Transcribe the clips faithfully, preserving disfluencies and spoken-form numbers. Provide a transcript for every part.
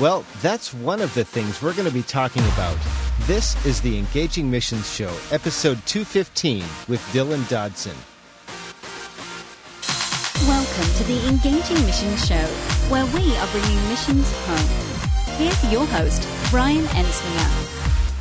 Well, that's one of the things we're going to be talking about. This is the Engaging Missions Show, episode two fifteen, with Dylan Dodson. Welcome to the Engaging Missions Show, where we are bringing missions home. Here's your host, Brian Ensminger.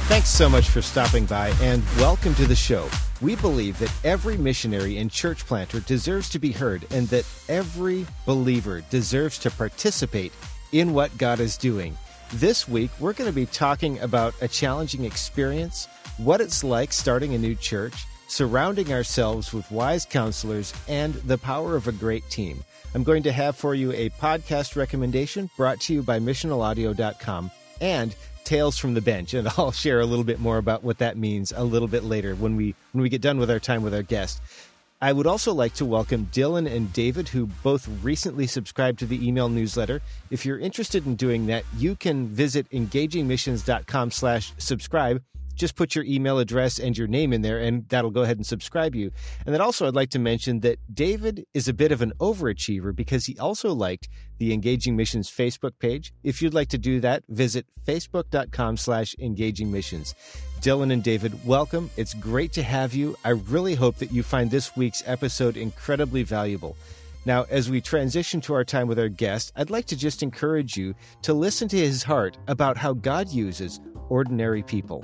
Thanks so much for stopping by, and welcome to the show. We believe that every missionary and church planter deserves to be heard, and that every believer deserves to participate in what God is doing. This week, we're going to be talking about a challenging experience, what it's like starting a new church, surrounding ourselves with wise counselors, and the power of a great team. I'm going to have for you a podcast recommendation brought to you by missional audio dot com and Tales from the Bench, and I'll share a little bit more about what that means a little bit later when we when we get done with our time with our guest. I would also like to welcome Dylan and David, who both recently subscribed to the email newsletter. If you're interested in doing that, you can visit engaging missions dot com slash subscribe. Just put your email address and your name in there, and that'll go ahead and subscribe you. And then also I'd like to mention that David is a bit of an overachiever because he also liked the Engaging Missions Facebook page. If you'd like to do that, visit facebook.com slash engaging missions. Dylan and David, welcome. It's great to have you. I really hope that you find this week's episode incredibly valuable. Now, as we transition to our time with our guest, I'd like to just encourage you to listen to his heart about how God uses ordinary people.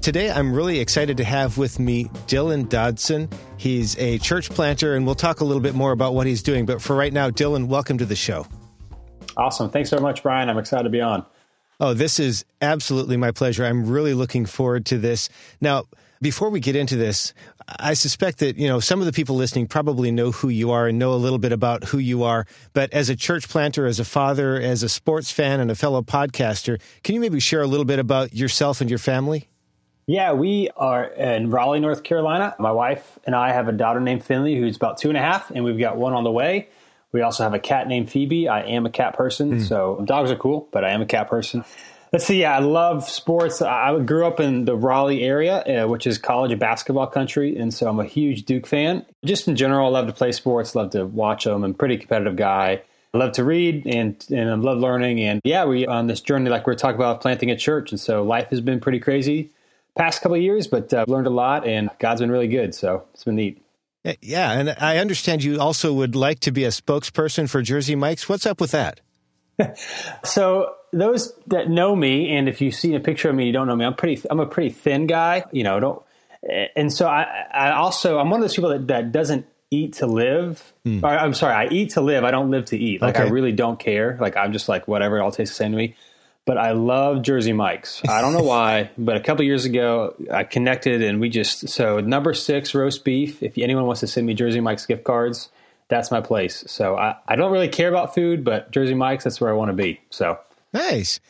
Today, I'm really excited to have with me Dylan Dodson. He's a church planter, and we'll talk a little bit more about what he's doing. But for right now, Dylan, welcome to the show. Awesome. Thanks so much, Brian. I'm excited to be on. Oh, this is absolutely my pleasure. I'm really looking forward to this. Now, before we get into this, I suspect that, you know, some of the people listening probably know who you are and know a little bit about who you are. But as a church planter, as a father, as a sports fan, and a fellow podcaster, can you maybe share a little bit about yourself and your family? Yeah, we are in Raleigh, North Carolina. My wife and I have a daughter named Finley, who's about two and a half, and we've got one on the way. We also have a cat named Phoebe. I am a cat person, mm. so dogs are cool, but I am a cat person. Let's see, yeah, I love sports. I grew up in the Raleigh area, uh, which is college and basketball country, and so I'm a huge Duke fan. Just in general, I love to play sports, love to watch them. I'm a pretty competitive guy. I love to read and and I love learning. And yeah, we're on this journey, like we we're talking about, planting a church, and so life has been pretty crazy past couple of years, but I've uh, learned a lot, and God's been really good, so it's been neat. Yeah, and I understand you also would like to be a spokesperson for Jersey Mike's. What's up with that? So those that know me, and if you've seen a picture of me, you don't know me. I'm pretty. I'm a pretty thin guy, you know. Don't. And so I, I also I'm one of those people that, that doesn't eat to live. Mm. Or, I'm sorry, I eat to live. I don't live to eat. Like okay. I really don't care. Like I'm just like whatever. It all tastes the same to me. But I love Jersey Mike's. I don't know why, but a couple years ago, I connected and we just, so number six, roast beef. If anyone wants to send me Jersey Mike's gift cards, that's my place. So I, I don't really care about food, but Jersey Mike's, that's where I want to be. So nice.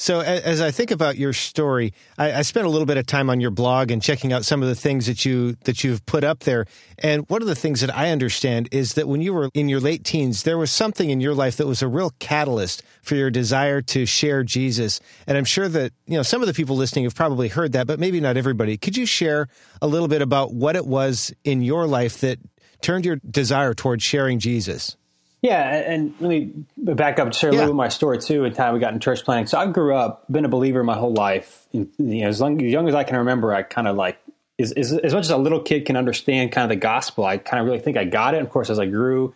So as I think about your story, I, I spent a little bit of time on your blog and checking out some of the things that, you, that you've put up there. And one of the things that I understand is that when you were in your late teens, there was something in your life that was a real catalyst for your desire to share Jesus. And I'm sure that, you know, some of the people listening have probably heard that, but maybe not everybody. Could you share a little bit about what it was in your life that turned your desire towards sharing Jesus? Yeah, and let me back up and share a yeah. little bit of my story, too, and how we got in church planting. So I grew up, been a believer my whole life. And, you know, as, long, as young as I can remember, I kind of like, as, as, as much as a little kid can understand kind of the gospel, I kind of really think I got it. Of course, as I grew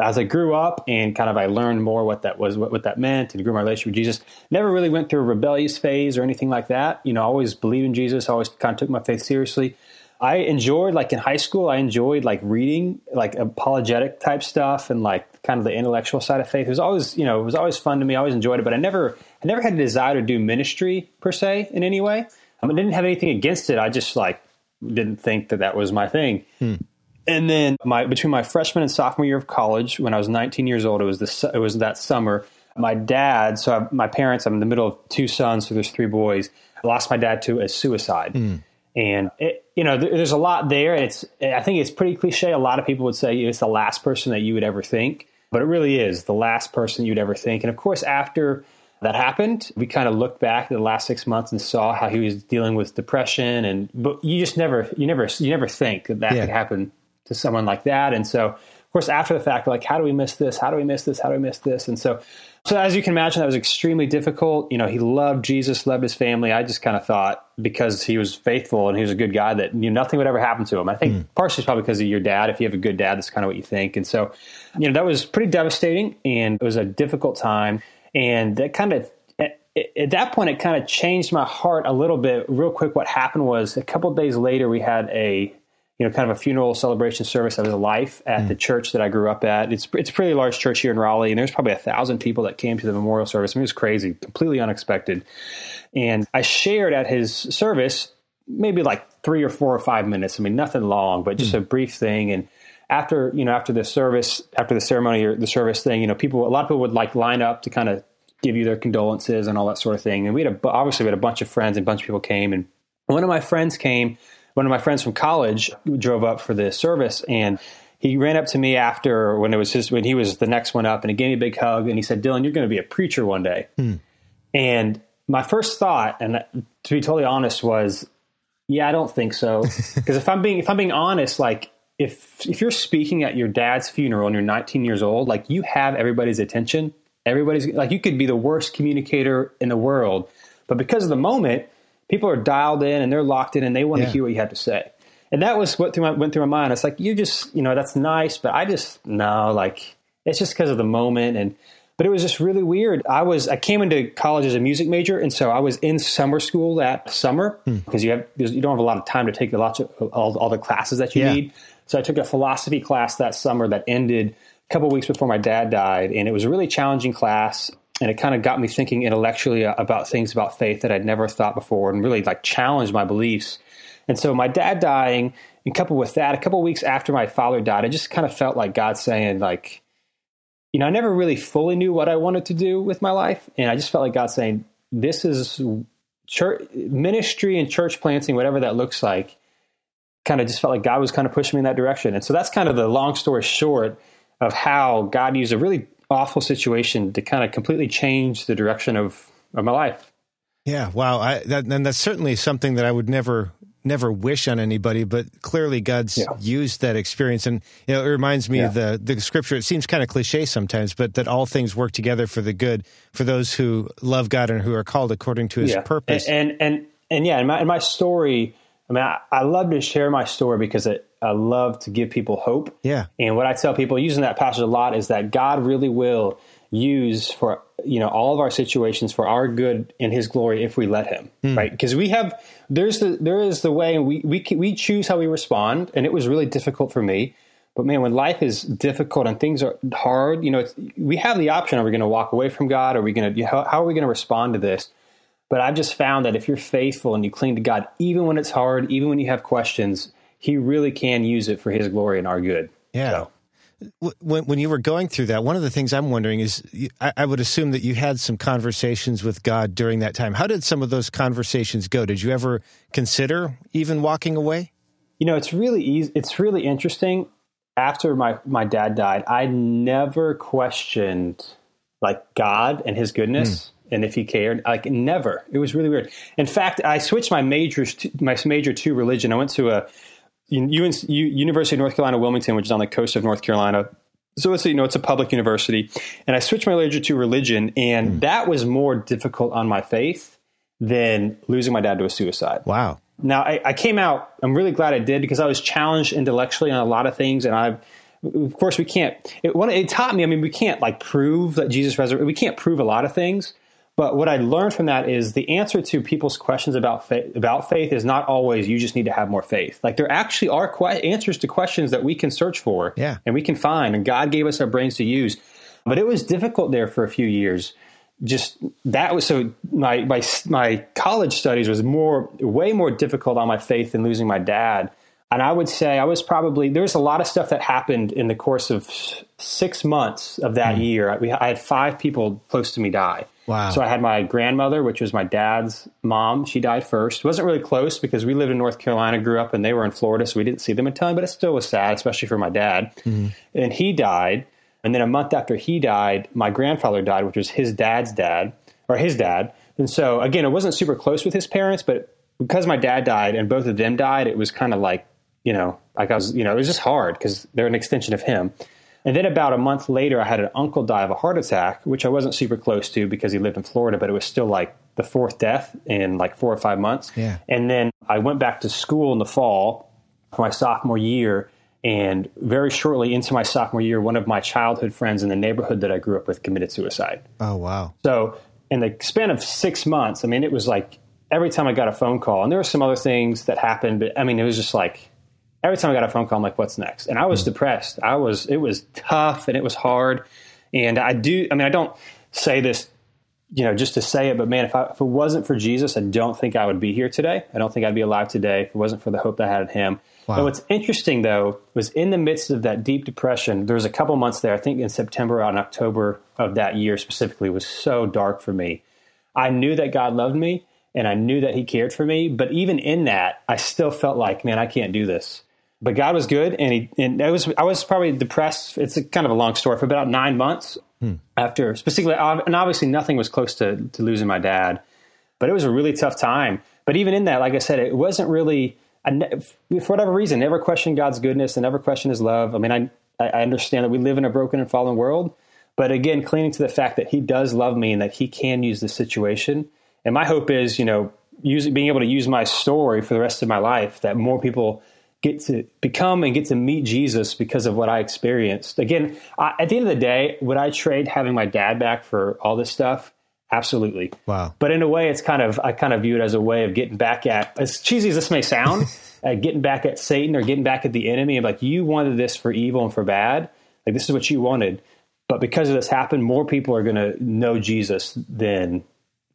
as I grew up and kind of I learned more what that was, what, what that meant, and grew my relationship with Jesus. Never really went through a rebellious phase or anything like that. You know, I always believed in Jesus. I always kind of took my faith seriously. I enjoyed, like in high school, I enjoyed like reading like apologetic type stuff and like kind of the intellectual side of faith. It was always, you know, it was always fun to me. I always enjoyed it, but I never, I never had a desire to do ministry per se in any way. I mean, I didn't have anything against it. I just like didn't think that that was my thing. Hmm. And then my between my freshman and sophomore year of college, when I was nineteen years old, it was the it was that summer. My dad, so I, my parents, I'm in the middle of two sons, so there's three boys. I lost my dad to a suicide. Mm. And, it, you know, th- there's a lot there. It's I think it's pretty cliche. A lot of people would say it's the last person that you would ever think, but it really is the last person you'd ever think. And of course, after that happened, we kind of looked back at the last six months and saw how he was dealing with depression. And but you just never, you never, you never think that that yeah. could happen to someone like that. And so, of course, after the fact, like, how do we miss this? How do we miss this? How do we miss this? And so, so as you can imagine, that was extremely difficult. You know, he loved Jesus, loved his family. I just kind of thought because he was faithful and he was a good guy that, you know, nothing would ever happen to him. I think mm. partially it's probably because of your dad. If you have a good dad, that's kind of what you think. And so, you know, that was pretty devastating and it was a difficult time. And that kind of, at, at that point, it kind of changed my heart a little bit. Real quick, what happened was a couple of days later, we had a you know, kind of a funeral celebration service of his life at mm. the church that I grew up at. It's it's a pretty large church here in Raleigh, and there's probably a thousand people that came to the memorial service. I mean, it was crazy, completely unexpected. And I shared at his service maybe like three or four or five minutes. I mean, nothing long, but just mm. a brief thing. And after, you know, after the service, after the ceremony or the service thing, you know, people, a lot of people would like line up to kind of give you their condolences and all that sort of thing. And we had a, obviously we had a bunch of friends and a bunch of people came. And one of my friends came. One of my friends from college drove up for the service, and he ran up to me after when it was his, when he was the next one up, and he gave me a big hug, and he said, "Dylan, you're going to be a preacher one day." Mm. And my first thought, and to be totally honest, was, "Yeah, I don't think so." Because if I'm being if I'm being honest, like if if you're speaking at your dad's funeral and you're nineteen years old, like you have everybody's attention. Everybody's like you could be the worst communicator in the world, but because of the moment. People are dialed in and they're locked in and they want yeah. to hear what you have to say. And that was what through my, went through my mind. It's like, you just, you know, that's nice, but I just, no, like, it's just because of the moment. And, but it was just really weird. I was, I came into college as a music major. And so I was in summer school that summer because mm. you have, you don't have a lot of time to take lots of all, all the classes that you yeah. need. So I took a philosophy class that summer that ended a couple of weeks before my dad died. And it was a really challenging class. And it kind of got me thinking intellectually about things about faith that I'd never thought before and really like challenged my beliefs. And so my dad dying, and coupled with that, a couple of weeks after my father died, I just kind of felt like God saying like, you know, I never really fully knew what I wanted to do with my life. And I just felt like God saying, this is church ministry and church planting, whatever that looks like, kind of just felt like God was kind of pushing me in that direction. And so that's kind of the long story short of how God used a really awful situation to kind of completely change the direction of, of my life. Yeah. Wow. I, that, and that's certainly something that I would never, never wish on anybody, but clearly God's yeah. used that experience. And you know, it reminds me yeah. of the, the scripture. It seems kind of cliche sometimes, but that all things work together for the good, for those who love God and who are called according to his yeah. purpose. And, and, and, and yeah, in my, in my story, I mean, I, I love to share my story because it, I love to give people hope. Yeah. And what I tell people using that passage a lot is that God really will use for, you know, all of our situations for our good and his glory if we let him, mm. right? Because we have, there's the, there is the way we, we, we choose how we respond. And it was really difficult for me, but man, when life is difficult and things are hard, you know, it's, we have the option. Are we going to walk away from God? Are we going to, how, how are we going to respond to this? But I've just found that if you're faithful and you cling to God, even when it's hard, even when you have questions, he really can use it for his glory and our good. Yeah. So. When, when you were going through that, one of the things I'm wondering is, I, I would assume that you had some conversations with God during that time. How did some of those conversations go? Did you ever consider even walking away? You know, it's really easy. It's really interesting. After my, my dad died, I never questioned like God and his goodness. Mm. And if he cared, like never, it was really weird. In fact, I switched my majors, to, my major to religion. I went to a, University of North Carolina, Wilmington, which is on the coast of North Carolina. So it's, you know, it's a public university. And I switched my major to religion, and mm. that was more difficult on my faith than losing my dad to a suicide. Wow. Now, I, I came out, I'm really glad I did, because I was challenged intellectually on a lot of things, and I of course, we can't. It, it taught me, I mean, we can't like prove that Jesus resurrected. We can't prove a lot of things. But what I learned from that is the answer to people's questions about faith, about faith is not always you just need to have more faith. Like there actually are qu- answers to questions that we can search for yeah. and we can find. And God gave us our brains to use. But it was difficult there for a few years. Just that was so my, my, my college studies was more way more difficult on my faith than losing my dad. And I would say I was probably, there's a lot of stuff that happened in the course of six months of that mm. year. We, I had five people close to me die. Wow. So I had my grandmother, which was my dad's mom. She died first. It wasn't really close because we lived in North Carolina, grew up, and they were in Florida, so we didn't see them a ton, but it still was sad, especially for my dad. Mm-hmm. And he died. And then a month after he died, my grandfather died, which was his dad's dad, or his dad. And so, again, it wasn't super close with his parents, but because my dad died and both of them died, it was kind of like, you know, like I was, you know, it was just hard because they're an extension of him. And then about a month later, I had an uncle die of a heart attack, which I wasn't super close to because he lived in Florida, but it was still like the fourth death in like four or five months. Yeah. And then I went back to school in the fall for my sophomore year. And very shortly into my sophomore year, one of my childhood friends in the neighborhood that I grew up with committed suicide. Oh, wow. So in the span of six months, I mean, it was like every time I got a phone call, and there were some other things that happened, but I mean, it was just like, every time I got a phone call, I'm like, what's next? And I was mm-hmm. depressed. I was, it was tough and it was hard. And I do, I mean, I don't say this, you know, just to say it, but man, if, I, if it wasn't for Jesus, I don't think I would be here today. I don't think I'd be alive today if it wasn't for the hope that I had in him. Wow. But what's interesting though, was in the midst of that deep depression, there was a couple months there, I think in September and October of that year specifically was so dark for me. I knew that God loved me and I knew that he cared for me. But even in that, I still felt like, man, I can't do this. But God was good, and he and I was I was probably depressed. It's a, kind of a long story for about nine months hmm. after, specifically, and obviously nothing was close to, to losing my dad, but it was a really tough time. But even in that, like I said, it wasn't really I ne- for whatever reason. Never questioned God's goodness and never questioned his love. I mean, I I understand that we live in a broken and fallen world, but again, clinging to the fact that he does love me and that he can use this situation. And my hope is, you know, using being able to use my story for the rest of my life, that more people get to become and get to meet Jesus because of what I experienced. Again, I, at the end of the day, would I trade having my dad back for all this stuff? Absolutely. Wow. But in a way, it's kind of, I kind of view it as a way of getting back at, as cheesy as this may sound, uh, getting back at Satan or getting back at the enemy of like, you wanted this for evil and for bad. Like this is what you wanted. But because of this happened, more people are going to know Jesus than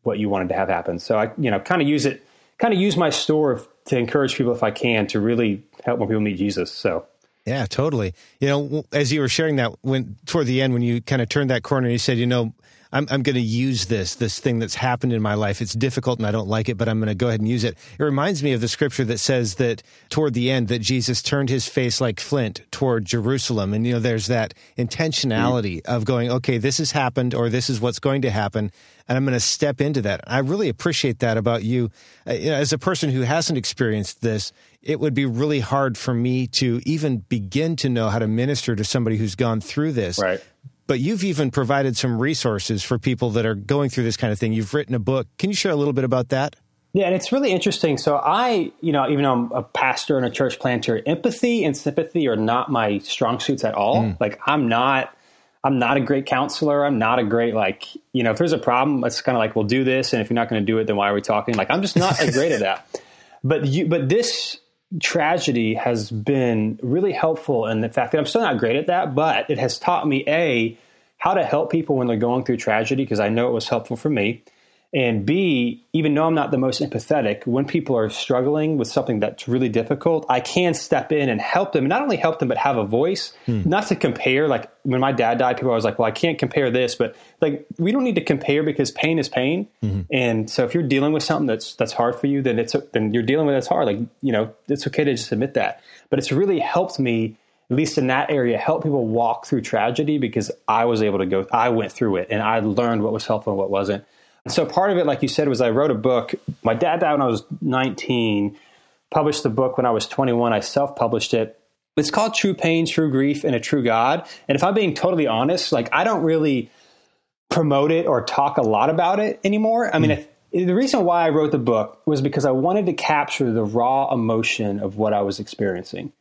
what you wanted to have happen. So I, you know, kind of use it, kind of use my story to encourage people if I can to really help more people meet Jesus. So, yeah, totally. You know, as you were sharing that when toward the end, when you kind of turned that corner, you said, you know, I'm, I'm going to use this, this thing that's happened in my life. It's difficult and I don't like it, but I'm going to go ahead and use it. It reminds me of the scripture that says that toward the end, that Jesus turned his face like flint toward Jerusalem. And, you know, there's that intentionality mm-hmm. of going, okay, this has happened, or this is what's going to happen. And I'm going to step into that. I really appreciate that about you. Uh, you know, as a person who hasn't experienced this, it would be really hard for me to even begin to know how to minister to somebody who's gone through this. Right. But you've even provided some resources for people that are going through this kind of thing. You've written a book. Can you share a little bit about that? Yeah, and it's really interesting. So I, you know, even though I'm a pastor and a church planter, empathy and sympathy are not my strong suits at all. Mm. Like I'm not, I'm not a great counselor. I'm not a great, like, you know, if there's a problem, it's kind of like, we'll do this. And if you're not going to do it, then why are we talking? Like, I'm just not great at that. But you, but this tragedy has been really helpful in the fact that I'm still not great at that, but it has taught me, A, how to help people when they're going through tragedy, because I know it was helpful for me. And B, even though I'm not the most empathetic, when people are struggling with something that's really difficult, I can step in and help them. And not only help them, but have a voice. Hmm. Not to compare. Like when my dad died, people were always like, well, I can't compare this. But like, we don't need to compare because pain is pain. Mm-hmm. And so if you're dealing with something that's that's hard for you, then it's then you're dealing with that's hard. Like, you know, it's okay to just admit that. But it's really helped me, at least in that area, help people walk through tragedy because I was able to go, I went through it and I learned what was helpful and what wasn't. So part of it, like you said, was I wrote a book. My dad died when I was nineteen, published the book when I was twenty-one. I self-published it. It's called True Pain, True Grief, and a True God. And if I'm being totally honest, like I don't really promote it or talk a lot about it anymore. I mean, mm. if, the reason why I wrote the book was because I wanted to capture the raw emotion of what I was experiencing.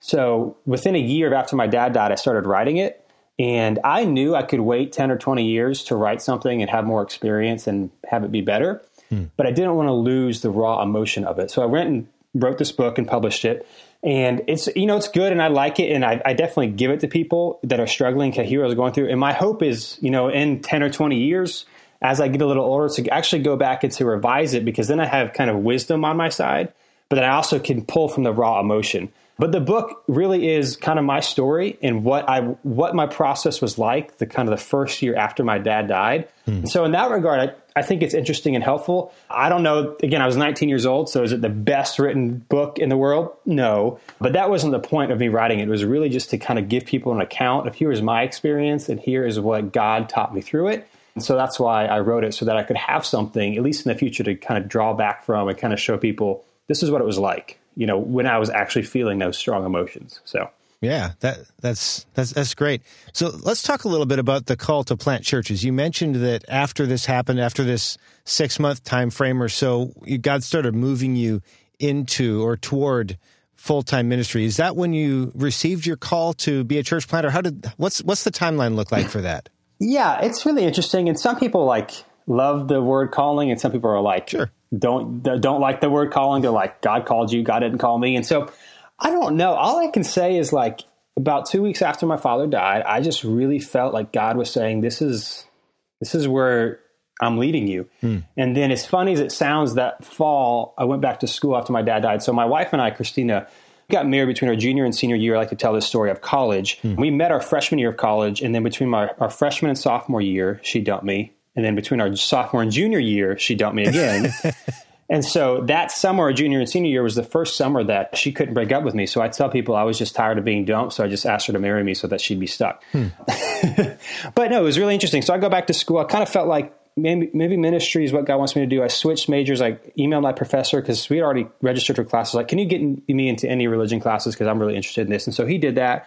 So within a year after my dad died, I started writing it. And I knew I could wait ten or twenty years to write something and have more experience and have it be better. Hmm. But I didn't want to lose the raw emotion of it. So I went and wrote this book and published it. And it's, you know, it's good and I like it. And I, I definitely give it to people that are struggling, to hear what I was going through. And my hope is, you know, in ten or twenty years, as I get a little older, to actually go back and to revise it, because then I have kind of wisdom on my side, but then I also can pull from the raw emotion. But the book really is kind of my story and what I what my process was like, the kind of the first year after my dad died. Mm. And so in that regard, I, I think it's interesting and helpful. I don't know. Again, I was nineteen years old, so is it the best written book in the world? No. But that wasn't the point of me writing it. It was really just to kind of give people an account of here is my experience and here is what God taught me through it. And so that's why I wrote it, so that I could have something, at least in the future, to kind of draw back from and kind of show people this is what it was like, you know, when I was actually feeling those strong emotions. So, yeah, that that's, that's, that's great. So let's talk a little bit about the call to plant churches. You mentioned that after this happened, after this six month time frame or so, God started moving you into or toward full-time ministry. Is that when you received your call to be a church planter? How did, what's, what's the timeline look like for that? Yeah, it's really interesting. And some people like love the word calling, and some people are like, sure, don't don't like the word calling. They're like, God called you, God didn't call me. And so I don't know. All I can say is, like, about two weeks after my father died, I just really felt like God was saying, this is this is where I'm leading you. Mm. And then, as funny as it sounds, that fall, I went back to school after my dad died. So my wife and I, Christina, got married between our junior and senior year. I like to tell this story of college. Mm. We met our freshman year of college. And then between my, our freshman and sophomore year, she dumped me. And then between our sophomore and junior year, she dumped me again. And so that summer, our junior and senior year, was the first summer that she couldn't break up with me. So I tell people I was just tired of being dumped. So I just asked her to marry me so that she'd be stuck. Hmm. But no, it was really interesting. So I go back to school. I kind of felt like maybe, maybe ministry is what God wants me to do. I switched majors. I emailed my professor, because we had already registered for classes. Like, can you get in, me into any religion classes? Because I'm really interested in this. And so he did that.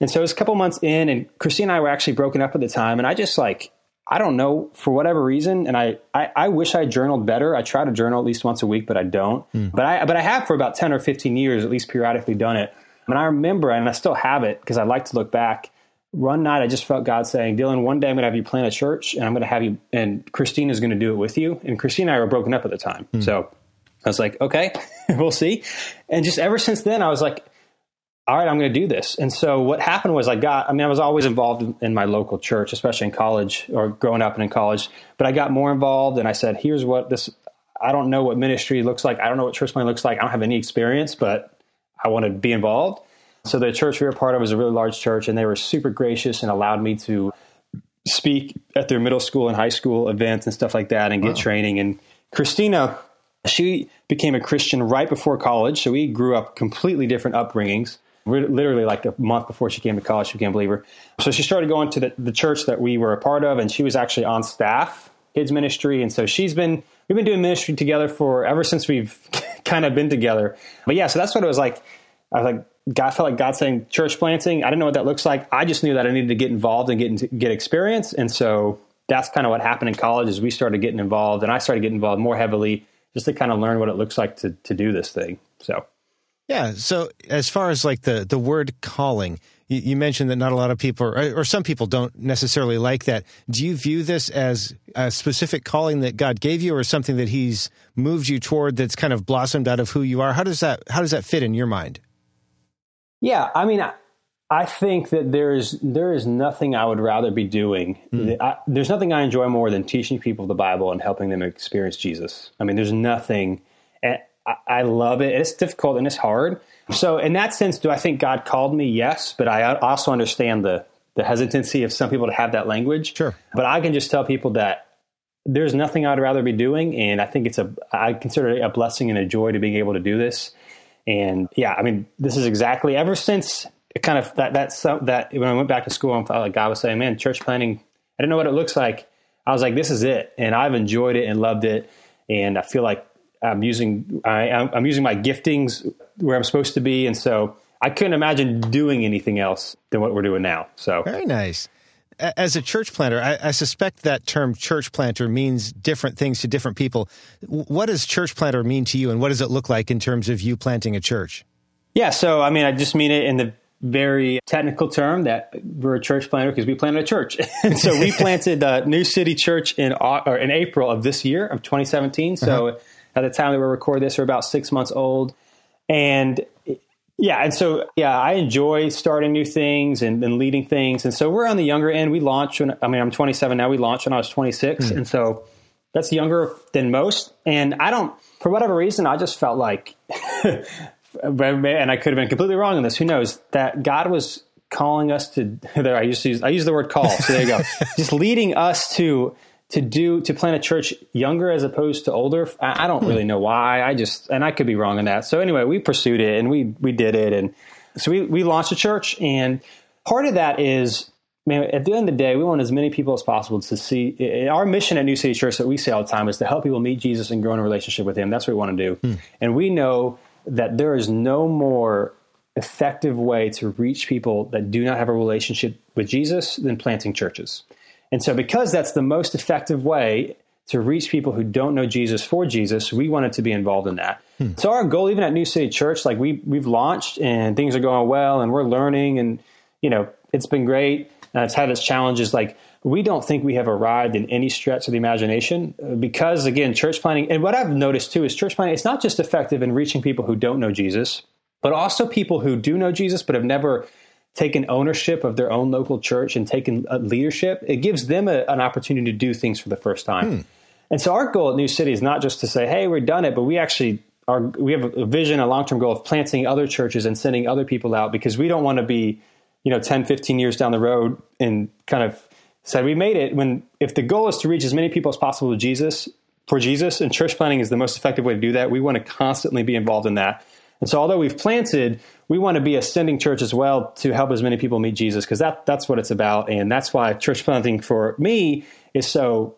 And so it was a couple months in, and Christine and I were actually broken up at the time. And I just like... I don't know, for whatever reason, and I, I, I wish I journaled better. I try to journal at least once a week, but I don't. Mm. But I but I have for about ten or fifteen years, at least periodically, done it. And I remember, and I still have it because I like to look back, one night I just felt God saying, Dylan, one day I'm going to have you plant a church, and I'm going to have you, and Christina's going to do it with you. And Christina and I were broken up at the time. Mm. So I was like, okay, we'll see. And just ever since then, I was like, all right, I'm going to do this. And so what happened was I got, I mean, I was always involved in my local church, especially in college or growing up and in college, but I got more involved, and I said, here's what this, I don't know what ministry looks like. I don't know what church plan looks like. I don't have any experience, but I want to be involved. So the church we were part of was a really large church, and they were super gracious and allowed me to speak at their middle school and high school events and stuff like that and get wow. training. And Christina, she became a Christian right before college. So we grew up completely different upbringings. Literally like a month before she came to college, she became a believer. So she started going to the, the church that we were a part of, and she was actually on staff, kids ministry. And so she's been, we've been doing ministry together for ever since we've kind of been together. But yeah, so that's what it was like. I was like, God felt like God saying church planting. I didn't know what that looks like. I just knew that I needed to get involved and get into, get experience. And so that's kind of what happened in college, is we started getting involved, and I started getting involved more heavily just to kind of learn what it looks like to, to do this thing. So yeah. So as far as like the, the word calling, you, you mentioned that not a lot of people, or, or some people don't necessarily like that. Do you view this as a specific calling that God gave you, or something that he's moved you toward that's kind of blossomed out of who you are? How does that, how does that fit in your mind? Yeah. I mean, I, I think that there is, there is nothing I would rather be doing. Mm. I, there's nothing I enjoy more than teaching people the Bible and helping them experience Jesus. I mean, there's nothing... At, I love it. It's difficult and it's hard. So in that sense, do I think God called me? Yes. But I also understand the, the hesitancy of some people to have that language. Sure. But I can just tell people that there's nothing I'd rather be doing. And I think it's a, I consider it a blessing and a joy to being able to do this. And yeah, I mean, this is exactly ever since it kind of that, that's that when I went back to school and felt like God was saying, man, church planning, I don't know what it looks like. I was like, this is it. And I've enjoyed it and loved it. And I feel like I'm using I, I'm using my giftings where I'm supposed to be. And so I couldn't imagine doing anything else than what we're doing now. So very nice. As a church planter, I, I suspect that term church planter means different things to different people. What does church planter mean to you, and what does it look like in terms of you planting a church? Yeah. So, I mean, I just mean it in the very technical term that we're a church planter because we planted a church. And so we planted uh, New City Church in or in April of this year, of twenty seventeen. So uh-huh. at the time that we record this, we're about six months old. And yeah, and so, yeah, I enjoy starting new things and, and leading things. And so we're on the younger end. We launched when, I mean, I'm twenty-seven now. We launched when I was twenty-six. Mm-hmm. And so that's younger than most. And I don't, for whatever reason, I just felt like... and I could have been completely wrong on this. Who knows that God was calling us to there. I used to use, I use the word call. So there you go. Just leading us to, to do, to plant a church younger as opposed to older. I, I don't really know why. I just, and I could be wrong on that. So anyway, we pursued it and we, we did it. And so we, we launched a church, and part of that is, man, at the end of the day, we want as many people as possible to see. Our mission at New City Church that we say all the time is to help people meet Jesus and grow in a relationship with him. That's what we want to do. Hmm. And we know that there is no more effective way to reach people that do not have a relationship with Jesus than planting churches. And so because that's the most effective way to reach people who don't know Jesus for Jesus, we wanted to be involved in that. Hmm. So our goal, even at New City Church, like we, we've launched and things are going well and we're learning and, you know, it's been great. And it's had its challenges. Like, we don't think we have arrived in any stretch of the imagination because, again, church planting, and what I've noticed too is church planting, it's not just effective in reaching people who don't know Jesus, but also people who do know Jesus but have never taken ownership of their own local church and taken leadership. It gives them a, an opportunity to do things for the first time. Hmm. And so our goal at New City is not just to say, hey, we've done it, but we actually are, we have a vision, a long-term goal of planting other churches and sending other people out, because we don't want to be, you know, ten, fifteen years down the road and kind of said, we made it, when if the goal is to reach as many people as possible to Jesus, for Jesus, and church planting is the most effective way to do that. We want to constantly be involved in that. And so although we've planted, we want to be a sending church as well to help as many people meet Jesus, because that that's what it's about. And that's why church planting for me is so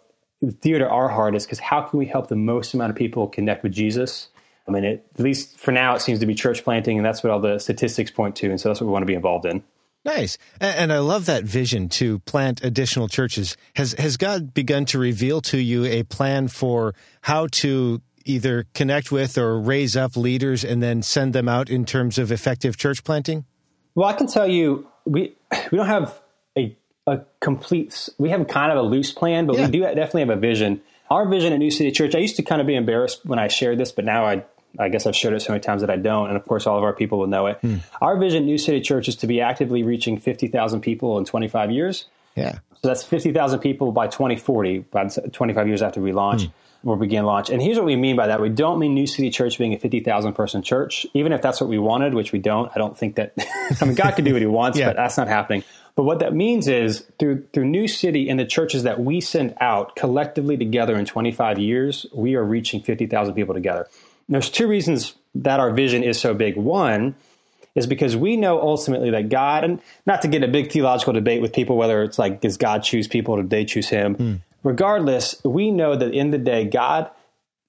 dear to our heart, is because how can we help the most amount of people connect with Jesus? I mean, it, at least for now, it seems to be church planting, and that's what all the statistics point to. And so that's what we want to be involved in. Nice. And I love that vision to plant additional churches. Has has God begun to reveal to you a plan for how to either connect with or raise up leaders and then send them out in terms of effective church planting? Well, I can tell you, we we don't have a a complete, we have kind of a loose plan, but yeah. we do definitely have a vision. Our vision at New City Church, I used to kind of be embarrassed when I shared this, but now I I guess I've shared it so many times that I don't. And of course, all of our people will know it. Hmm. Our vision, New City Church, is to be actively reaching fifty thousand people in twenty-five years. Yeah. So that's fifty thousand people by twenty forty, by twenty-five years after we launch hmm. or begin launch. And here's what we mean by that. We don't mean New City Church being a fifty thousand person church, even if that's what we wanted, which we don't. I don't think that, I mean, God can do what he wants, yeah. but that's not happening. But what that means is through through New City and the churches that we send out collectively together in twenty-five years, we are reaching fifty thousand people together. There's two reasons that our vision is so big. One is because we know ultimately that God, and not to get a big theological debate with people, whether it's like, does God choose people or do they choose him? Mm. Regardless, we know that in the day, God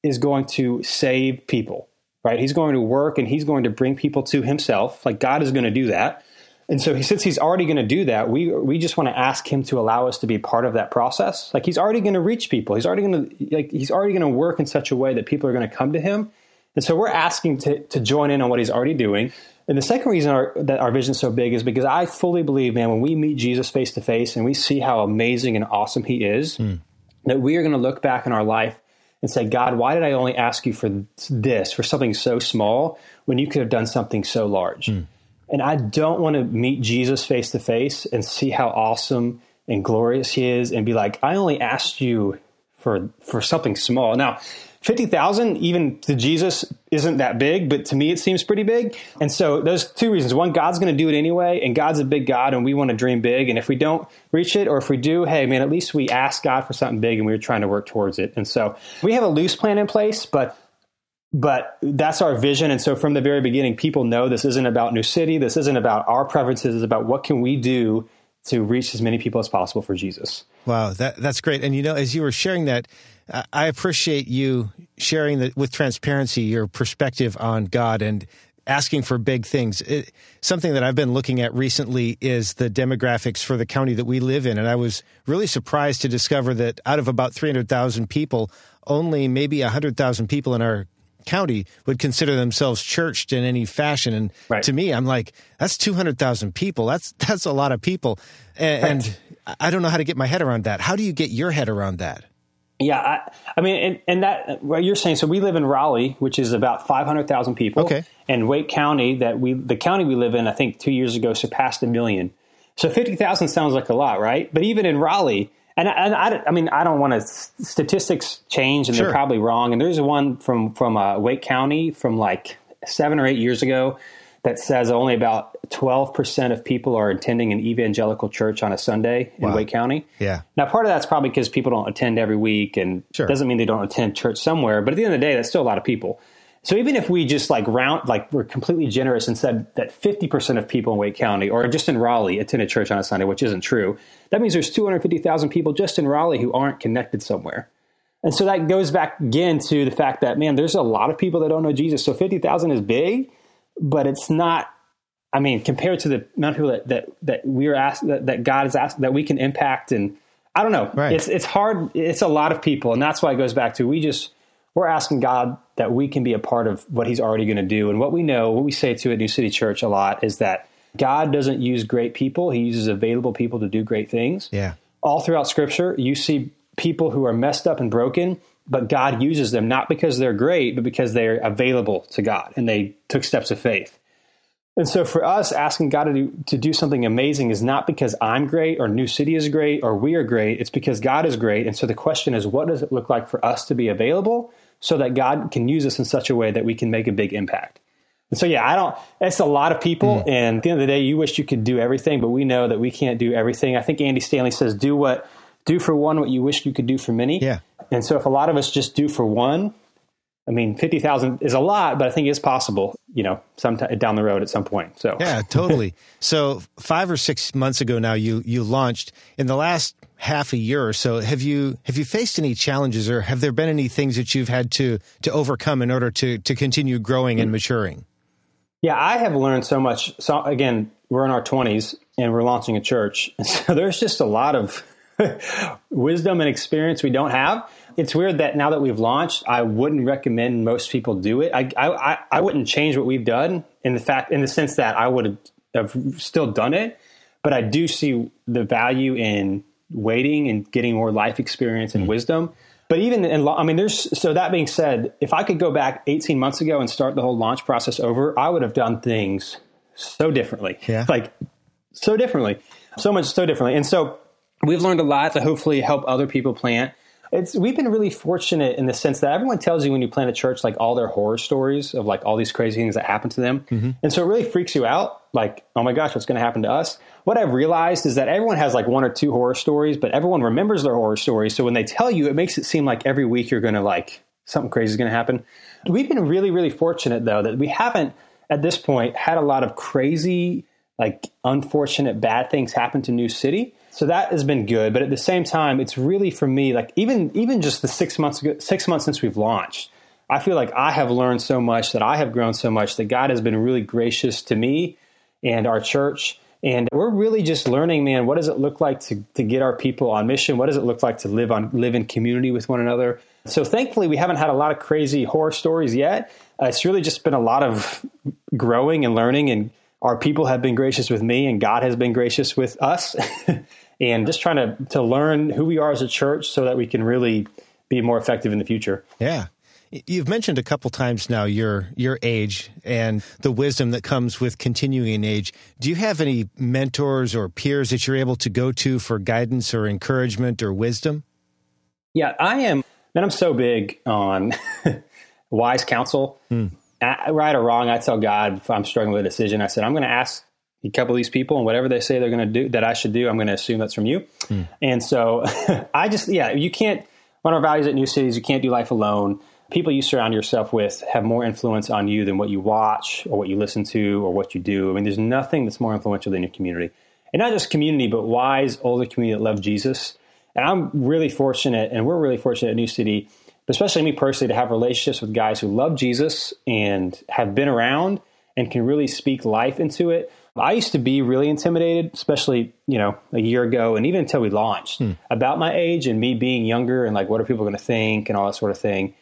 is going to save people, right? He's going to work and he's going to bring people to himself. Like, God is going to do that. And so he, since he's already going to do that, we we just want to ask him to allow us to be part of that process. Like, he's already going to reach people. He's already going to, like, he's already going to work in such a way that people are going to come to him. And so we're asking to, to join in on what he's already doing. And the second reason our, that our vision is so big is because I fully believe, man, when we meet Jesus face to face and we see how amazing and awesome he is, mm. that we are going to look back in our life and say, God, why did I only ask you for this, for something so small, when you could have done something so large? Mm. And I don't want to meet Jesus face to face and see how awesome and glorious he is and be like, I only asked you for for something small. Now, fifty thousand, even to Jesus, isn't that big, but to me, it seems pretty big. And so those two reasons. One, God's going to do it anyway, and God's a big God, and we want to dream big. And if we don't reach it, or if we do, hey, man, at least we asked God for something big, and we were trying to work towards it. And so we have a loose plan in place, but but that's our vision. And so from the very beginning, people know this isn't about New City. This isn't about our preferences. It's about what can we do to reach as many people as possible for Jesus. Wow, that that's great. And, you know, as you were sharing that, I appreciate you sharing that with transparency, your perspective on God and asking for big things. It, something that I've been looking at recently is the demographics for the county that we live in. And I was really surprised to discover that out of about three hundred thousand people, only maybe one hundred thousand people in our county would consider themselves churched in any fashion. And right. to me, I'm like, that's two hundred thousand people. That's that's a lot of people. And, right. and I don't know how to get my head around that. How do you get your head around that? Yeah. I, I mean, and, and that what you're saying, so we live in Raleigh, which is about five hundred thousand people. Okay. And Wake County, that we the county we live in, I think two years ago surpassed a million. So fifty thousand sounds like a lot, right? But even in Raleigh, and I, and I, I mean, I don't want to, statistics change and sure. they're probably wrong. And there's one from, from uh, Wake County from like seven or eight years ago that says only about twelve percent of people are attending an evangelical church on a Sunday in wow. Wake County. Yeah. Now, part of that's probably because people don't attend every week and sure. doesn't mean they don't attend church somewhere. But at the end of the day, that's still a lot of people. So even if we just like round, like we're completely generous and said that fifty percent of people in Wake County or just in Raleigh attend a church on a Sunday, which isn't true, that means there's two hundred fifty thousand people just in Raleigh who aren't connected somewhere. And so that goes back again to the fact that, man, there's a lot of people that don't know Jesus. So fifty thousand is big, but it's not, I mean, compared to the amount of people that, that, that we are asked, that, that God is asked, that we can impact. And I don't know, right. it's, it's hard. It's a lot of people. And that's why it goes back to, we just, we're asking God that we can be a part of what he's already going to do. And what we know, what we say to at New City Church a lot is that God doesn't use great people. He uses available people to do great things. Yeah. All throughout Scripture, you see people who are messed up and broken, but God uses them not because they're great, but because they're available to God and they took steps of faith. And so for us, asking God to do, to do something amazing is not because I'm great or New City is great or we are great. It's because God is great. And so the question is, what does it look like for us to be available so that God can use us in such a way that we can make a big impact? And so, yeah, I don't, it's a lot of people. Mm-hmm. And at the end of the day, you wish you could do everything, but we know that we can't do everything. I think Andy Stanley says, do what, do for one what you wish you could do for many. Yeah. And so if a lot of us just do for one, I mean, fifty thousand is a lot, but I think it's possible, you know, sometime down the road at some point. So yeah, totally. So five or six months ago now, you you launched. In the last half a year or so, have you have you faced any challenges, or have there been any things that you've had to to overcome in order to to continue growing and maturing? Yeah, I have learned so much. So again, we're in our twenties and we're launching a church, and so there's just a lot of wisdom and experience we don't have. It's weird that now that we've launched, I wouldn't recommend most people do it. I I, I wouldn't change what we've done in the fact, in the sense that I would have still done it, but I do see the value in waiting and getting more life experience and mm-hmm. wisdom. But even in, I mean, there's, so that being said, if I could go back eighteen months ago and start the whole launch process over, I would have done things so differently, yeah. like so differently, so much so differently. And so we've learned a lot to hopefully help other people plant. It's, we've been really fortunate in the sense that everyone tells you when you plant a church, like all their horror stories of like all these crazy things that happen to them. Mm-hmm. And so it really freaks you out. Like, oh my gosh, what's going to happen to us? What I've realized is that everyone has like one or two horror stories, but everyone remembers their horror stories. So when they tell you, it makes it seem like every week you're going to like something crazy is going to happen. We've been really, really fortunate though, that we haven't at this point had a lot of crazy, like unfortunate bad things happen to New City. So that has been good, but at the same time, it's really for me, like even even just the six months ago, six months since we've launched, I feel like I have learned so much, that I have grown so much, that God has been really gracious to me and our church. And we're really just learning, man, what does it look like to, to get our people on mission? What does it look like to live on live in community with one another? So thankfully, we haven't had a lot of crazy horror stories yet. Uh, it's really just been a lot of growing and learning, and our people have been gracious with me, and God has been gracious with us. And just trying to, to learn who we are as a church so that we can really be more effective in the future. Yeah. You've mentioned a couple times now your your age and the wisdom that comes with continuing age. Do you have any mentors or peers that you're able to go to for guidance or encouragement or wisdom? Yeah, I am. And I'm so big on wise counsel. Mm. I, right or wrong, I tell God if I'm struggling with a decision, I said, I'm going to ask a couple of these people, and whatever they say they're going to do that I should do, I'm going to assume that's from you. Mm. And so I just, yeah, you can't, one of our values at New Cities, you can't do life alone. People you surround yourself with have more influence on you than what you watch or what you listen to or what you do. I mean, there's nothing that's more influential than your community. And not just community, but wise, older community that love Jesus. And I'm really fortunate, and we're really fortunate at New City, especially me personally, to have relationships with guys who love Jesus and have been around and can really speak life into it. I used to be really intimidated, especially, you know, a year ago and even until we launched, hmm. about my age and me being younger and like, what are people going to think and all that sort of thing.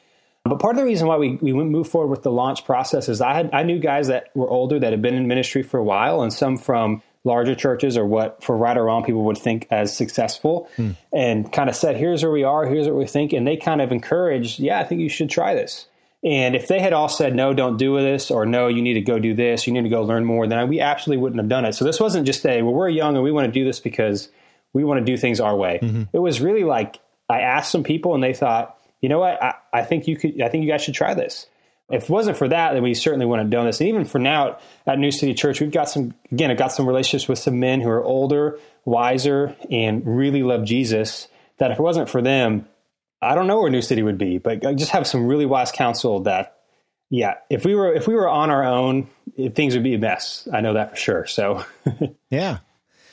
But part of the reason why we, we moved forward with the launch process is I had I knew guys that were older that had been in ministry for a while, and some from larger churches, or what, for right or wrong, people would think as successful, mm. and kind of said, here's where we are, here's what we think. And they kind of encouraged, yeah, I think you should try this. And if they had all said, no, don't do this, or no, you need to go do this, you need to go learn more, then we absolutely wouldn't have done it. So this wasn't just a, well, we're young and we want to do this because we want to do things our way. Mm-hmm. It was really like, I asked some people and they thought, you know what, I, I think you could, I think you guys should try this. If it wasn't for that, then we certainly wouldn't have done this. And even for now at New City Church, we've got some, again, I've got some relationships with some men who are older, wiser, and really love Jesus, that if it wasn't for them, I don't know where New City would be, but I just have some really wise counsel that, yeah, if we were if we were on our own, things would be a mess. I know that for sure. So, yeah.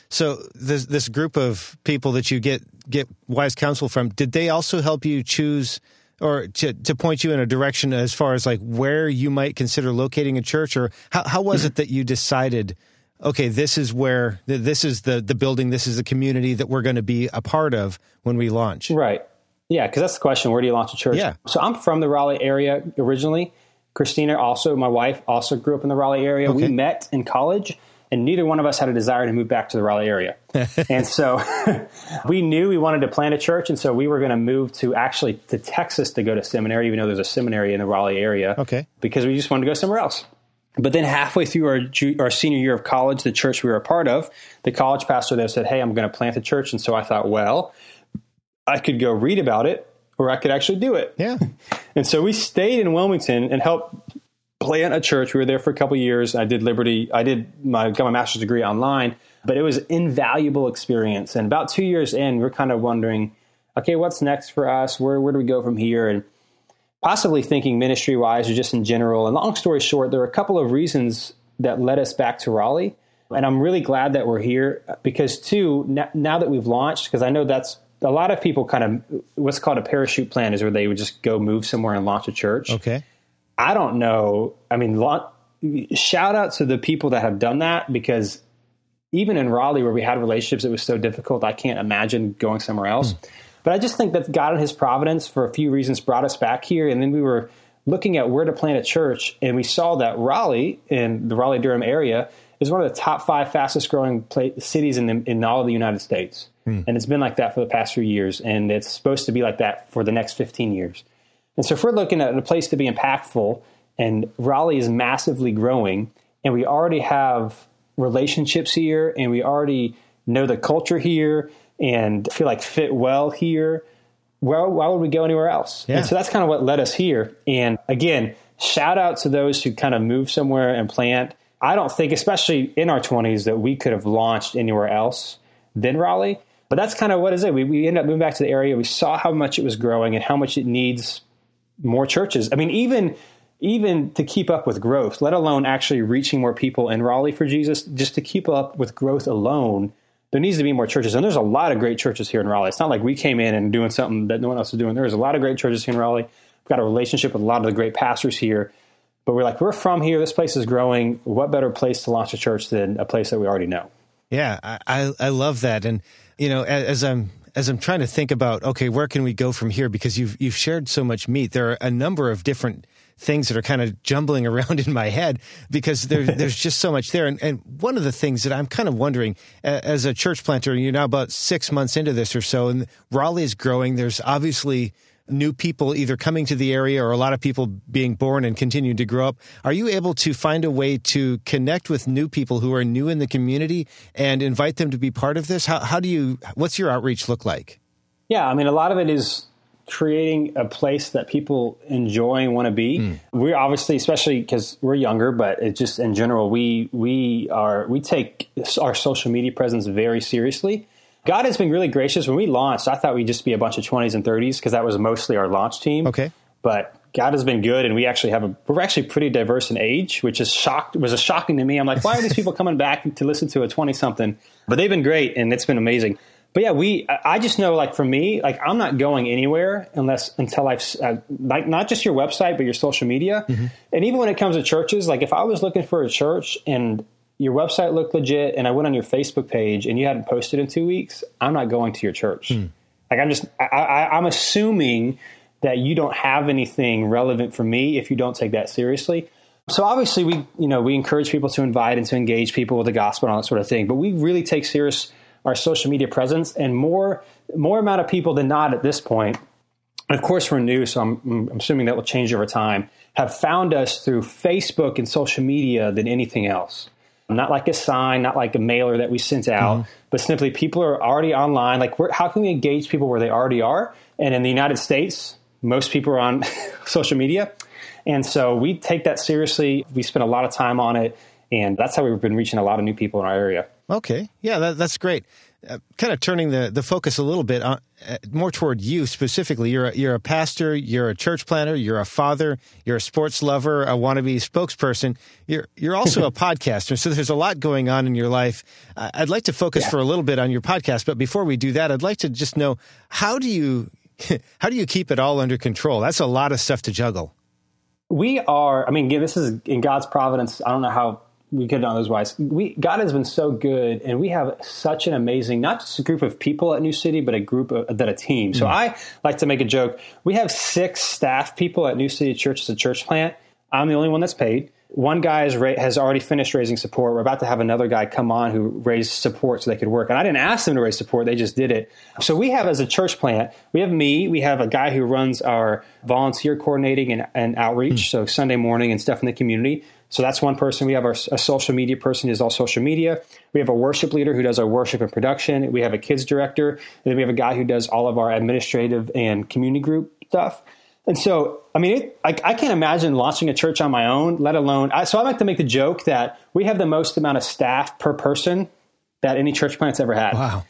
So this this group of people that you get get wise counsel from, did they also help you choose or to, to point you in a direction as far as like where you might consider locating a church, or how, how was it that you decided, okay, this is where this is the the building, this is the community that we're going to be a part of when we launch? Right. Yeah, because that's the question. Where do you launch a church? Yeah. So I'm from the Raleigh area originally. Christina, also my wife, also grew up in the Raleigh area. Okay. We met in college, and neither one of us had a desire to move back to the Raleigh area. And so we knew we wanted to plant a church, and so we were going to move to actually to Texas to go to seminary, even though there's a seminary in the Raleigh area, okay, because we just wanted to go somewhere else. But then halfway through our, our senior year of college, the church we were a part of, the college pastor there said, hey, I'm going to plant a church. And so I thought, well, I could go read about it, or I could actually do it. Yeah. And so we stayed in Wilmington and helped plant a church. We were there for a couple of years. I did Liberty. I did my got my master's degree online, but it was an invaluable experience. And about two years in, we we're kind of wondering, okay, what's next for us? Where where do we go from here? And possibly thinking ministry wise or just in general. And long story short, there were a couple of reasons that led us back to Raleigh. And I'm really glad that we're here because too, now that we've launched, because I know that's a lot of people kind of, what's called a parachute plan is where they would just go move somewhere and launch a church. Okay. I don't know. I mean, lot, shout out to the people that have done that, because even in Raleigh where we had relationships, it was so difficult. I can't imagine going somewhere else. Mm. But I just think that God in his providence for a few reasons brought us back here. And then we were looking at where to plant a church, and we saw that Raleigh in the Raleigh-Durham area is one of the top five fastest growing pla- cities in, the, in all of the United States. And it's been like that for the past few years, and it's supposed to be like that for the next fifteen years. And so if we're looking at a place to be impactful, and Raleigh is massively growing, and we already have relationships here, and we already know the culture here, and feel like fit well here, well, why would we go anywhere else? Yeah. And so that's kind of what led us here. And again, shout out to those who kind of move somewhere and plant. I don't think, especially in our twenties, that we could have launched anywhere else than Raleigh. But that's kind of what is it. We we ended up moving back to the area. We saw how much it was growing and how much it needs more churches. I mean, even even to keep up with growth, let alone actually reaching more people in Raleigh for Jesus, just to keep up with growth alone, there needs to be more churches. And there's a lot of great churches here in Raleigh. It's not like we came in and doing something that no one else is doing. There's a lot of great churches here in Raleigh. We've got a relationship with a lot of the great pastors here. But we're like, we're from here. This place is growing. What better place to launch a church than a place that we already know? Yeah, I I love that. And you know, as I'm as I'm trying to think about, okay, where can we go from here? Because you've you've shared so much meat. There are a number of different things that are kind of jumbling around in my head because there, there's just so much there. And, and one of the things that I'm kind of wondering, as a church planter, you're now about six months into this or so, and Raleigh is growing. There's obviously new people either coming to the area or a lot of people being born and continuing to grow up. Are you able to find a way to connect with new people who are new in the community and invite them to be part of this? How, how do you, what's your outreach look like? Yeah. I mean, a lot of it is creating a place that people enjoy and want to be. Mm. We're obviously, especially because we're younger, but it's just in general, we, we are, we take our social media presence very seriously. God has been really gracious. When we launched, I thought we'd just be a bunch of twenties and thirties because that was mostly our launch team. Okay. But God has been good, and we actually have a we're actually pretty diverse in age, which is shocked was a shocking to me. I'm like, why are these people coming back to listen to a twenty something? But they've been great, and it's been amazing. But yeah, we I just know, like for me, like I'm not going anywhere unless until I've uh, like not just your website, but your social media, mm-hmm. and even when it comes to churches, like if I was looking for a church and your website looked legit, and I went on your Facebook page, and you hadn't posted in two weeks, I'm not going to your church. Mm. Like I'm just, I, I, I'm assuming that you don't have anything relevant for me if you don't take that seriously. So obviously we, you know, we encourage people to invite and to engage people with the gospel and all that sort of thing, but we really take serious our social media presence, and more, more amount of people than not at this point. Of course we're new, so I'm, I'm assuming that will change over time, have found us through Facebook and social media than anything else. Not like a sign, not like a mailer that we sent out, mm-hmm. but simply people are already online. Like, we're, how can we engage people where they already are? And in the United States, most people are on social media. And so we take that seriously. We spend a lot of time on it. And that's how we've been reaching a lot of new people in our area. Okay. Yeah, that, that's great. Uh, kind of turning the, the focus a little bit on, uh, more toward you specifically. You're a, you're a pastor, you're a church planner, you're a father, you're a sports lover, a wannabe spokesperson. You're you're also a podcaster. So there's a lot going on in your life. Uh, I'd like to focus yeah. for a little bit on your podcast, but before we do that, I'd like to just know, how do you how do you keep it all under control? That's a lot of stuff to juggle. We are, I mean, again, this is in God's providence. I don't know how we could have done otherwise. We, God has been so good, and we have such an amazing, not just a group of people at New City, but a group of, that a team. So mm. I like to make a joke. We have six staff people at New City Church as a church plant. I'm the only one that's paid. One guy is ra- has already finished raising support. We're about to have another guy come on who raised support so they could work. And I didn't ask them to raise support. They just did it. So we have, as a church plant, we have me. We have a guy who runs our volunteer coordinating and, and outreach, mm. so Sunday morning and stuff in the community. So that's one person. We have our, a social media person who does all social media. We have a worship leader who does our worship and production. We have a kids director. And then we have a guy who does all of our administrative and community group stuff. And so, I mean, it, I, I can't imagine launching a church on my own, let alone. I, so I like to make the joke that we have the most amount of staff per person that any church plant's ever had. Wow.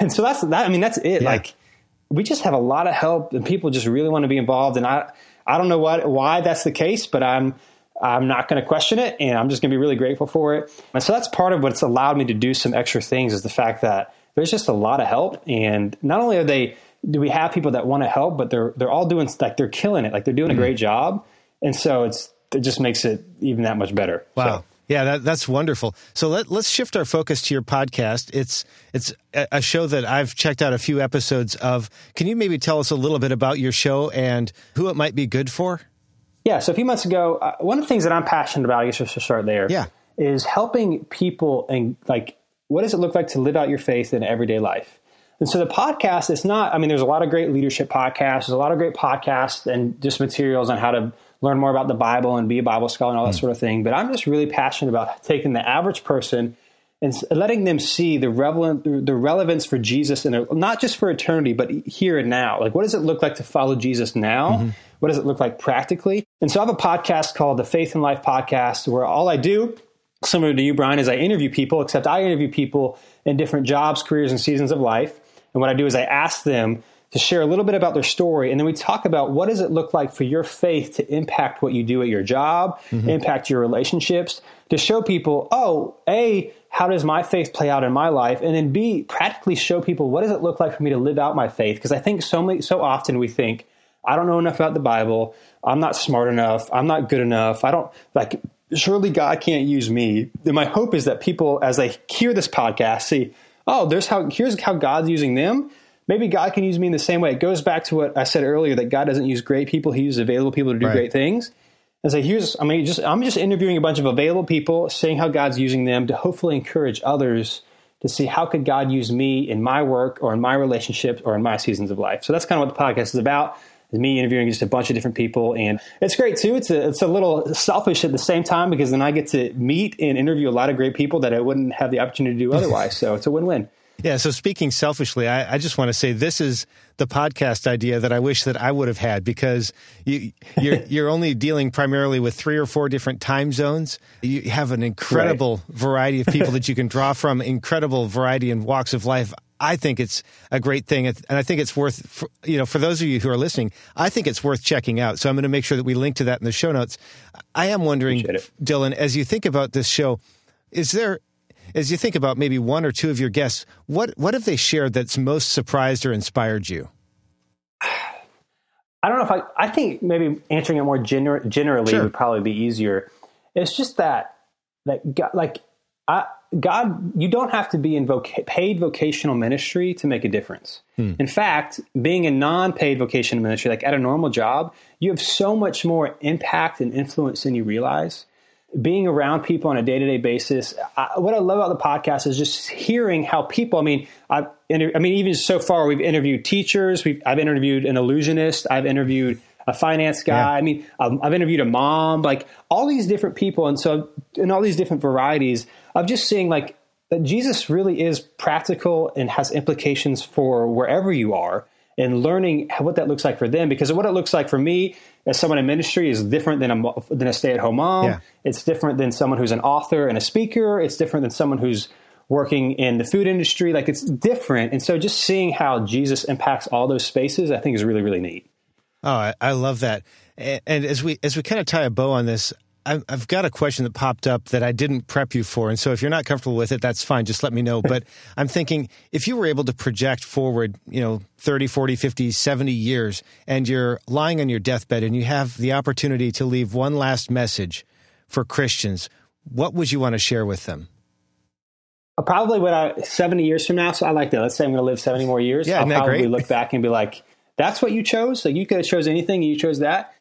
And so that's that. I mean, that's it. Yeah. Like, we just have a lot of help, and people just really want to be involved. And I, I don't know what, why that's the case, but I'm, I'm not going to question it, and I'm just going to be really grateful for it. And so that's part of what's allowed me to do some extra things, is the fact that there's just a lot of help, and not only are they. Do we have people that want to help, but they're they're all doing, like, they're killing it. Like, they're doing a great job. And so it's it just makes it even that much better. Wow. So. Yeah, that, that's wonderful. So let, let's shift our focus to your podcast. It's it's a show that I've checked out a few episodes of. Can you maybe tell us a little bit about your show and who it might be good for? Yeah. So a few months ago, uh, one of the things that I'm passionate about, I guess I should start there, yeah. is helping people, and, like, what does it look like to live out your faith in everyday life? And so the podcast, it's not, I mean, there's a lot of great leadership podcasts, there's a lot of great podcasts and just materials on how to learn more about the Bible and be a Bible scholar and all that mm. sort of thing. But I'm just really passionate about taking the average person and letting them see the relevant, the relevance for Jesus, in their, not just for eternity, but here and now. Like, what does it look like to follow Jesus now? Mm-hmm. What does it look like practically? And so I have a podcast called the Faith in Life Podcast, where all I do, similar to you, Brian, is I interview people, except I interview people in different jobs, careers, and seasons of life. And what I do is I ask them to share a little bit about their story, and then we talk about what does it look like for your faith to impact what you do at your job, mm-hmm. impact your relationships, to show people, oh, A, how does my faith play out in my life? And then B, practically show people, what does it look like for me to live out my faith? Because I think so many, so often we think, I don't know enough about the Bible, I'm not smart enough, I'm not good enough, I don't, like, surely God can't use me. And my hope is that people, as they hear this podcast, see, oh, there's how. here's how God's using them. Maybe God can use me in the same way. It goes back to what I said earlier, that God doesn't use great people; He uses available people to do right. great things. And so here's, I mean, just I'm just interviewing a bunch of available people, seeing how God's using them to hopefully encourage others to see how could God use me in my work or in my relationships or in my seasons of life. So that's kind of what the podcast is about: is me interviewing just a bunch of different people, and it's great too. It's a, it's a little selfish at the same time, because then I get to meet and interview a lot of great people that I wouldn't have the opportunity to do otherwise. So it's a win-win. Yeah. So speaking selfishly, I, I just want to say this is the podcast idea that I wish that I would have had, because you, you're you're only dealing primarily with three or four different time zones. You have an incredible right. variety of people that you can draw from, incredible variety in walks of life. I think it's a great thing, and I think it's worth, you know, for those of you who are listening, I think it's worth checking out. So I'm going to make sure that we link to that in the show notes. I am wondering, Dylan, as you think about this show, is there, as you think about maybe one or two of your guests, what, what have they shared that's most surprised or inspired you? I don't know if I, I think maybe answering it more gener- generally sure. would probably be easier. It's just that, that, like, I, God, you don't have to be in voc- paid vocational ministry to make a difference. Hmm. In fact, being in non-paid vocational ministry, like at a normal job, you have so much more impact and influence than you realize. Being around people on a day-to-day basis, I, what I love about the podcast is just hearing how people, I mean, I, I mean, even so far, we've interviewed teachers, we've, I've interviewed an illusionist, I've interviewed a finance guy. Yeah. I mean, um, I've interviewed a mom, like all these different people. And so in all these different varieties of just seeing like that Jesus really is practical and has implications for wherever you are and learning what that looks like for them. Because what it looks like for me as someone in ministry is different than a, than a stay-at-home mom. Yeah. It's different than someone who's an author and a speaker. It's different than someone who's working in the food industry. Like it's different. And so just seeing how Jesus impacts all those spaces, I think is really, really neat. Oh, I, I love that. And, and as we as we kind of tie a bow on this, I, I've got a question that popped up that I didn't prep you for. And so if you're not comfortable with it, that's fine. Just let me know. But I'm thinking if you were able to project forward, you know, thirty, forty, fifty, seventy years, and you're lying on your deathbed and you have the opportunity to leave one last message for Christians, what would you want to share with them? Probably what I, seventy years from now. So I like that. Let's say I'm going to live seventy more years. Yeah, I'll probably great? look back and be like, that's what you chose. So you could have chose anything. You chose that.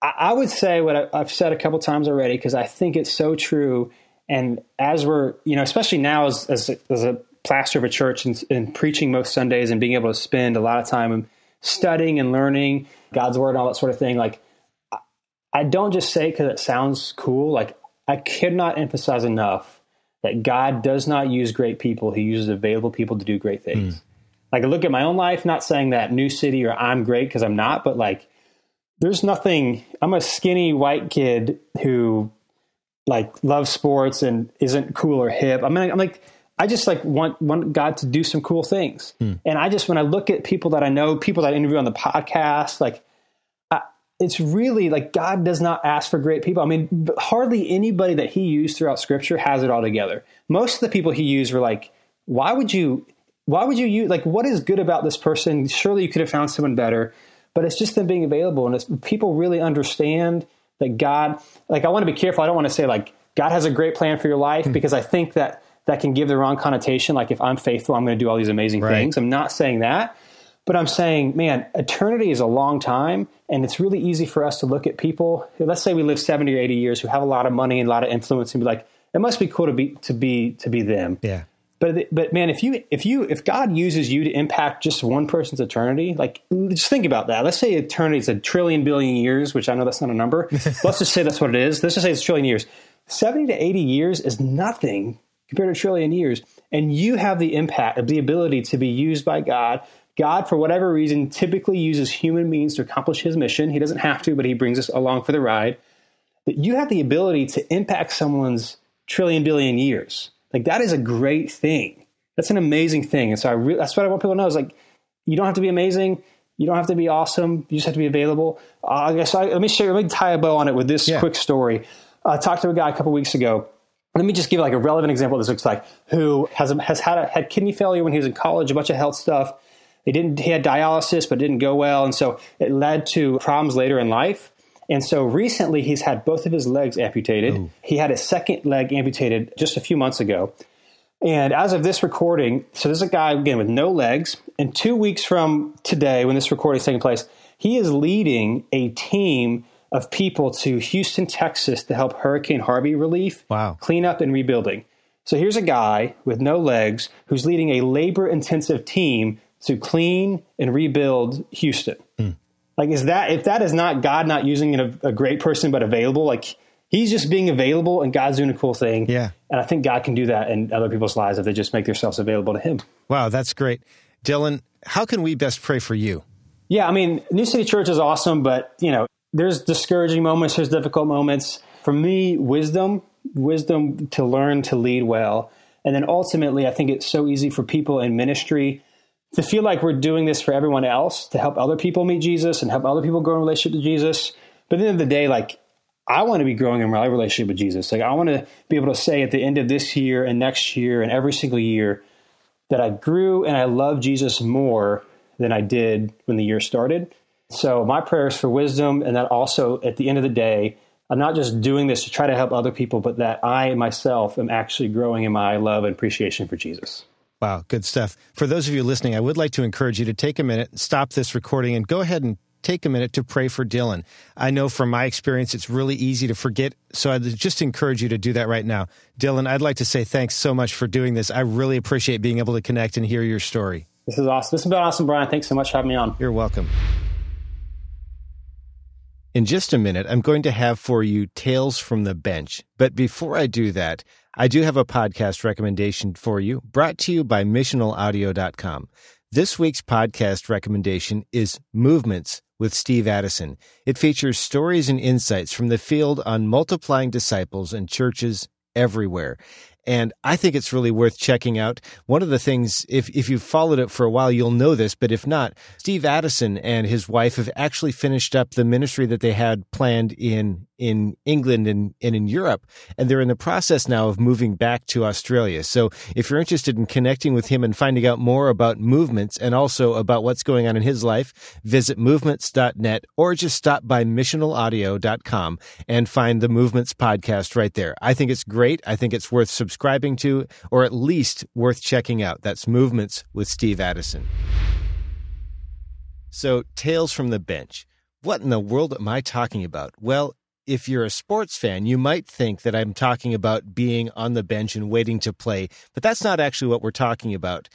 I, I would say what I, I've said a couple times already, because I think it's so true. And as we're, you know, especially now as, as, a, as a pastor of a church and, and preaching most Sundays and being able to spend a lot of time studying and learning God's word and all that sort of thing. Like, I, I don't just say it because it sounds cool. Like, I could not emphasize enough that God does not use great people. He uses available people to do great things. Mm. Like I look at my own life, not saying that New City or I'm great because I'm not, but like there's nothing, I'm a skinny white kid who like loves sports and isn't cool or hip. I mean, I'm like, I just like want, want God to do some cool things. Mm. And I just, when I look at people that I know, people that I interview on the podcast, like I, it's really like God does not ask for great people. I mean, hardly anybody that he used throughout scripture has it all together. Most of the people he used were like, why would you... Why would you use, like, what is good about this person? Surely you could have found someone better, but it's just them being available. And it's, people really understand that God, like, I want to be careful. I don't want to say like, God has a great plan for your life, mm-hmm. because I think that that can give the wrong connotation. Like if I'm faithful, I'm going to do all these amazing right. things. I'm not saying that, but I'm saying, man, eternity is a long time. And it's really easy for us to look at people. Let's say we live seventy or eighty years who have a lot of money and a lot of influence and be like, it must be cool to be, to be, to be them. Yeah. But but man, if you if you if God uses you to impact just one person's eternity, like just think about that. Let's say eternity is a trillion billion years, which I know that's not a number. Let's just say that's what it is. Let's just say it's a trillion years. seventy to eighty years is nothing compared to a trillion years. And you have the impact of the ability to be used by God. God, for whatever reason, typically uses human means to accomplish his mission. He doesn't have to, but he brings us along for the ride. But you have the ability to impact someone's trillion billion years. Like that is a great thing. That's an amazing thing. And so I re- that's what I want people to know is like, you don't have to be amazing. You don't have to be awesome. You just have to be available. Uh, I guess I, let me show you, let me tie a bow on it with this yeah. quick story. I uh, talked to a guy a couple weeks ago. Let me just give like a relevant example of what this looks like, who has a, has had a, had kidney failure when he was in college, a bunch of health stuff. He didn't, he had dialysis, but it didn't go well. And so it led to problems later in life. And so recently he's had both of his legs amputated. Ooh. He had his second leg amputated just a few months ago. And as of this recording, so there's a guy, again, with no legs. And two weeks from today, when this recording is taking place, he is leading a team of people to Houston, Texas to help Hurricane Harvey relief, wow. clean up and rebuilding. So here's a guy with no legs who's leading a labor-intensive team to clean and rebuild Houston. Mm. Like, is that, if that is not God not using a, a great person, but available, like he's just being available and God's doing a cool thing. Yeah. And I think God can do that in other people's lives if they just make themselves available to him. Wow. That's great. Dylan, how can we best pray for you? Yeah. I mean, New City Church is awesome, but you know, there's discouraging moments. There's difficult moments. For me, wisdom, wisdom to learn to lead well. And then ultimately, I think it's so easy for people in ministry to feel like we're doing this for everyone else, to help other people meet Jesus and help other people grow in relationship to Jesus. But at the end of the day, like I want to be growing in my relationship with Jesus. Like I want to be able to say at the end of this year and next year and every single year that I grew and I love Jesus more than I did when the year started. So my prayer is for wisdom. And that also at the end of the day, I'm not just doing this to try to help other people, but that I myself am actually growing in my love and appreciation for Jesus. Wow, good stuff. For those of you listening, I would like to encourage you to take a minute, stop this recording, and go ahead and take a minute to pray for Dylan. I know from my experience, it's really easy to forget. So I'd just encourage you to do that right now. Dylan, I'd like to say thanks so much for doing this. I really appreciate being able to connect and hear your story. This is awesome. This has been awesome, Brian. Thanks so much for having me on. You're welcome. In just a minute, I'm going to have for you Tales from the Bench. But before I do that, I do have a podcast recommendation for you, brought to you by missional audio dot com. This week's podcast recommendation is Movements with Steve Addison. It features stories and insights from the field on multiplying disciples and churches everywhere. And I think it's really worth checking out. One of the things, if, if you've followed it for a while, you'll know this, but if not, Steve Addison and his wife have actually finished up the ministry that they had planned in, in England and, and in Europe. And they're in the process now of moving back to Australia. So if you're interested in connecting with him and finding out more about Movements and also about what's going on in his life, visit movements dot net or just stop by missional audio dot com and find the Movements podcast right there. I think it's great. I think it's worth subscribing. subscribing to, or at least worth checking out. That's Movements with Steve Addison. So, Tales from the Bench. What in the world am I talking about? Well, if you're a sports fan, you might think that I'm talking about being on the bench and waiting to play, but that's not actually what we're talking about.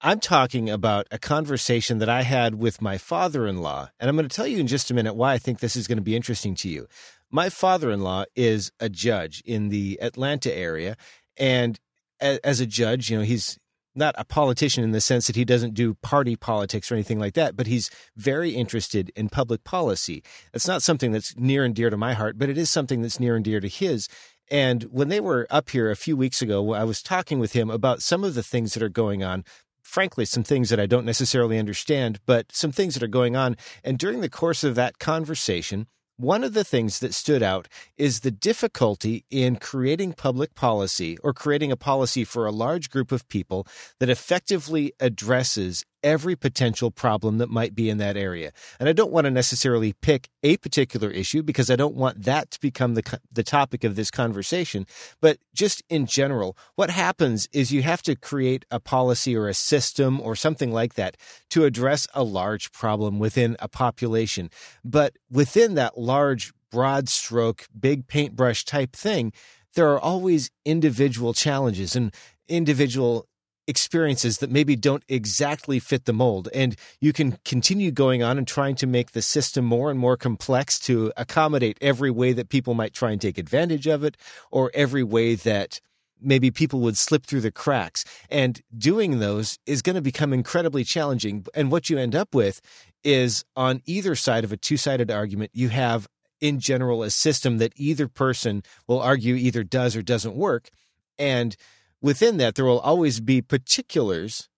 I'm talking about a conversation that I had with my father-in-law, and I'm going to tell you in just a minute why I think this is going to be interesting to you. My father-in-law is a judge in the Atlanta area. And as a judge, you know, he's not a politician in the sense that he doesn't do party politics or anything like that, but he's very interested in public policy. It's not something that's near and dear to my heart, but it is something that's near and dear to his. And when they were up here a few weeks ago, I was talking with him about some of the things that are going on. Frankly, some things that I don't necessarily understand, but some things that are going on. And during the course of that conversation, one of the things that stood out is the difficulty in creating public policy or creating a policy for a large group of people that effectively addresses every potential problem that might be in that area. And I don't want to necessarily pick a particular issue because I don't want that to become the the topic of this conversation. But just in general, what happens is you have to create a policy or a system or something like that to address a large problem within a population. But within that large, broad stroke, big paintbrush type thing, there are always individual challenges and individual experiences that maybe don't exactly fit the mold. And you can continue going on and trying to make the system more and more complex to accommodate every way that people might try and take advantage of it, or every way that maybe people would slip through the cracks. And doing those is going to become incredibly challenging. And what you end up with is, on either side of a two-sided argument, you have, in general, a system that either person will argue either does or doesn't work. And within that, there will always be particulars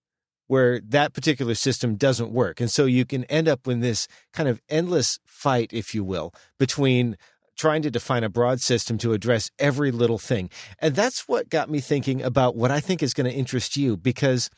where that particular system doesn't work. And so you can end up in this kind of endless fight, if you will, between trying to define a broad system to address every little thing. And that's what got me thinking about what I think is going to interest you, because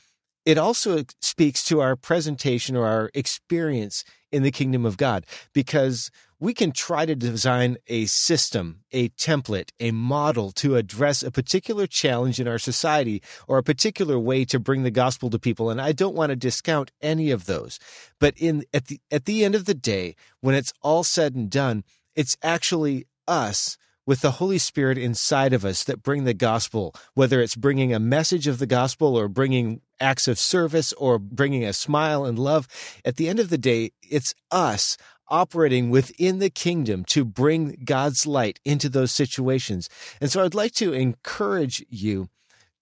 it also speaks to our presentation or our experience in the kingdom of God, because we can try to design a system, a template, a model to address a particular challenge in our society or a particular way to bring the gospel to people. And I don't want to discount any of those. But in at the at the end of the day, when it's all said and done, it's actually us with the Holy Spirit inside of us that bring the gospel, whether it's bringing a message of the gospel or bringing acts of service or bringing a smile and love. At the end of the day, it's us operating within the kingdom to bring God's light into those situations. And so I'd like to encourage you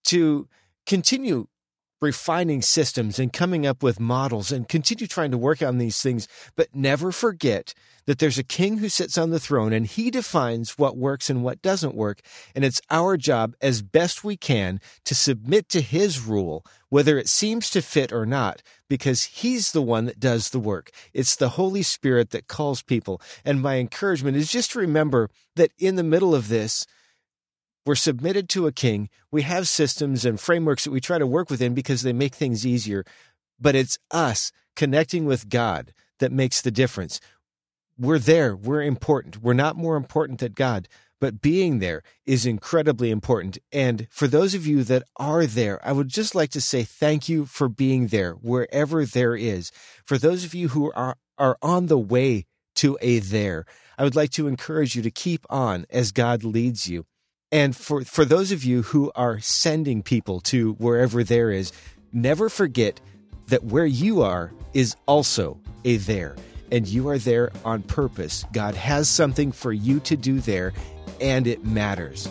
to continue refining systems and coming up with models and continue trying to work on these things, but never forget that there's a king who sits on the throne and he defines what works and what doesn't work. And it's our job as best we can to submit to his rule, whether it seems to fit or not, because he's the one that does the work. It's the Holy Spirit that calls people. And my encouragement is just to remember that in the middle of this, we're submitted to a king. We have systems and frameworks that we try to work within because they make things easier. But it's us connecting with God that makes the difference. we're there. We're important. We're not more important than God, but being there is incredibly important. And for those of you that are there, I would just like to say thank you for being there, wherever there is. For those of you who are, are on the way to a there, I would like to encourage you to keep on as God leads you. And for, for those of you who are sending people to wherever there is, never forget that where you are is also a there. And you are there on purpose. God has something for you to do there, and it matters.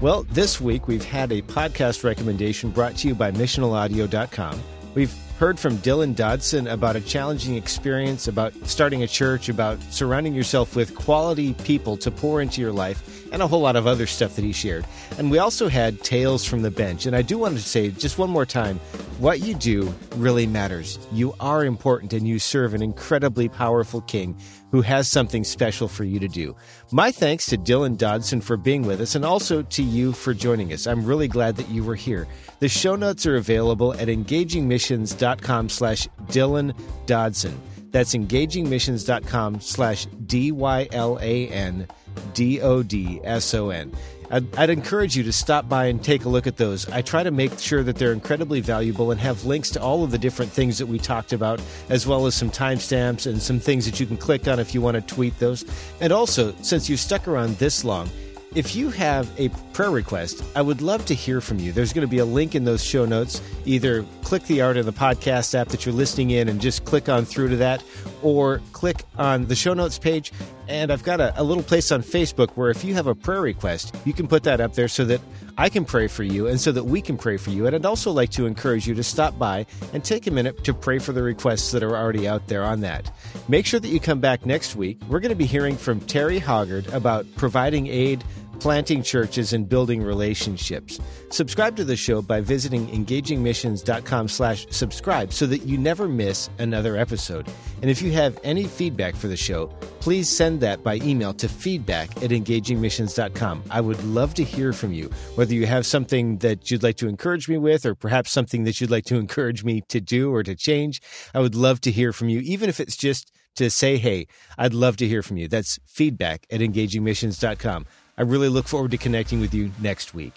Well, this week we've had a podcast recommendation brought to you by missional audio dot com. We've heard from Dylan Dodson about a challenging experience, about starting a church, about surrounding yourself with quality people to pour into your life, and a whole lot of other stuff that he shared. And we also had Tales from the Bench. And I do want to say just one more time, what you do really matters. You are important, and you serve an incredibly powerful king who has something special for you to do. My thanks to Dylan Dodson for being with us, and also to you for joining us. I'm really glad that you were here. The show notes are available at engaging missions dot com. Com slash Dylan Dodson. That's engaging missions dot com slash D Y L A N D O D S O N. I'd, I'd encourage you to stop by and take a look at those. I try to make sure that they're incredibly valuable and have links to all of the different things that we talked about, as well as some timestamps and some things that you can click on if you want to tweet those. And also, since you stuck around this long, if you have a prayer request, I would love to hear from you. There's going to be a link in those show notes. Either click the art in the podcast app that you're listening in and just click on through to that, or click on the show notes page. And I've got a, a little place on Facebook where if you have a prayer request, you can put that up there so that I can pray for you and so that we can pray for you. And I'd also like to encourage you to stop by and take a minute to pray for the requests that are already out there on that. Make sure that you come back next week. We're going to be hearing from Terry Hoggard about providing aid, planting churches, and building relationships. Subscribe to the show by visiting engaging missions dot com slash subscribe so that you never miss another episode. And if you have any feedback for the show, please send that by email to feedback at engaging missions dot com. I would love to hear from you, whether you have something that you'd like to encourage me with, or perhaps something that you'd like to encourage me to do or to change. I would love to hear from you, even if it's just to say, hey, I'd love to hear from you. That's feedback at engaging missions dot com. I really look forward to connecting with you next week.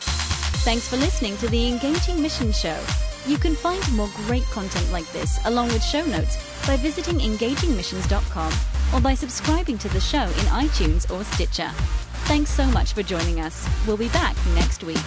Thanks for listening to the Engaging Missions Show. You can find more great content like this, along with show notes, by visiting engaging missions dot com or by subscribing to the show in iTunes or Stitcher. Thanks so much for joining us. We'll be back next week.